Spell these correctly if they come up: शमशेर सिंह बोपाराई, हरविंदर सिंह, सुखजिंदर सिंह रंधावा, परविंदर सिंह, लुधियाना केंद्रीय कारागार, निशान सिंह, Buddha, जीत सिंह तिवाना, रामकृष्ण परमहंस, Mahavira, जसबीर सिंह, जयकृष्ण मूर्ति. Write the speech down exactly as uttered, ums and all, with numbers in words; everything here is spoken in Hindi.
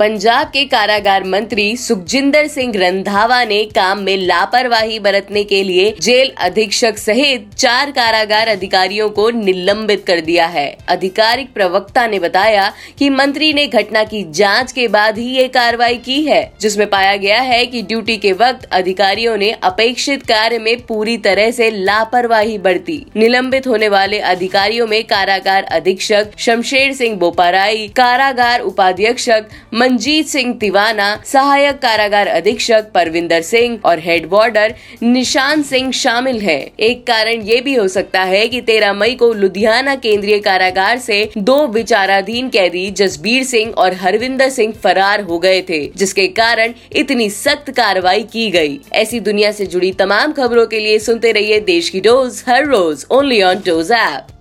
पंजाब के कारागार मंत्री सुखजिंदर सिंह रंधावा ने काम में लापरवाही बरतने के लिए जेल अधीक्षक सहित चार कारागार अधिकारियों को निलंबित कर दिया है। आधिकारिक प्रवक्ता ने बताया कि मंत्री ने घटना की जांच के बाद ही ये कार्रवाई की है, जिसमें पाया गया है कि ड्यूटी के वक्त अधिकारियों ने अपेक्षित कार्य में पूरी तरह से लापरवाही बरती। निलंबित होने वाले अधिकारियों में कारागार अधीक्षक शमशेर सिंह बोपाराई, कारागार उपाधीक्षक जीत सिंह तिवाना, सहायक कारागार अधीक्षक परविंदर सिंह और हेड वार्डर निशान सिंह शामिल हैं। एक कारण ये भी हो सकता है कि तेरह मई को लुधियाना केंद्रीय कारागार से दो विचाराधीन कैदी जसबीर सिंह और हरविंदर सिंह फरार हो गए थे, जिसके कारण इतनी सख्त कार्रवाई की गई। ऐसी दुनिया से जुड़ी तमाम खबरों के लिए सुनते रहिए देश की डोज हर रोज ओनली ऑन डोज ऐप।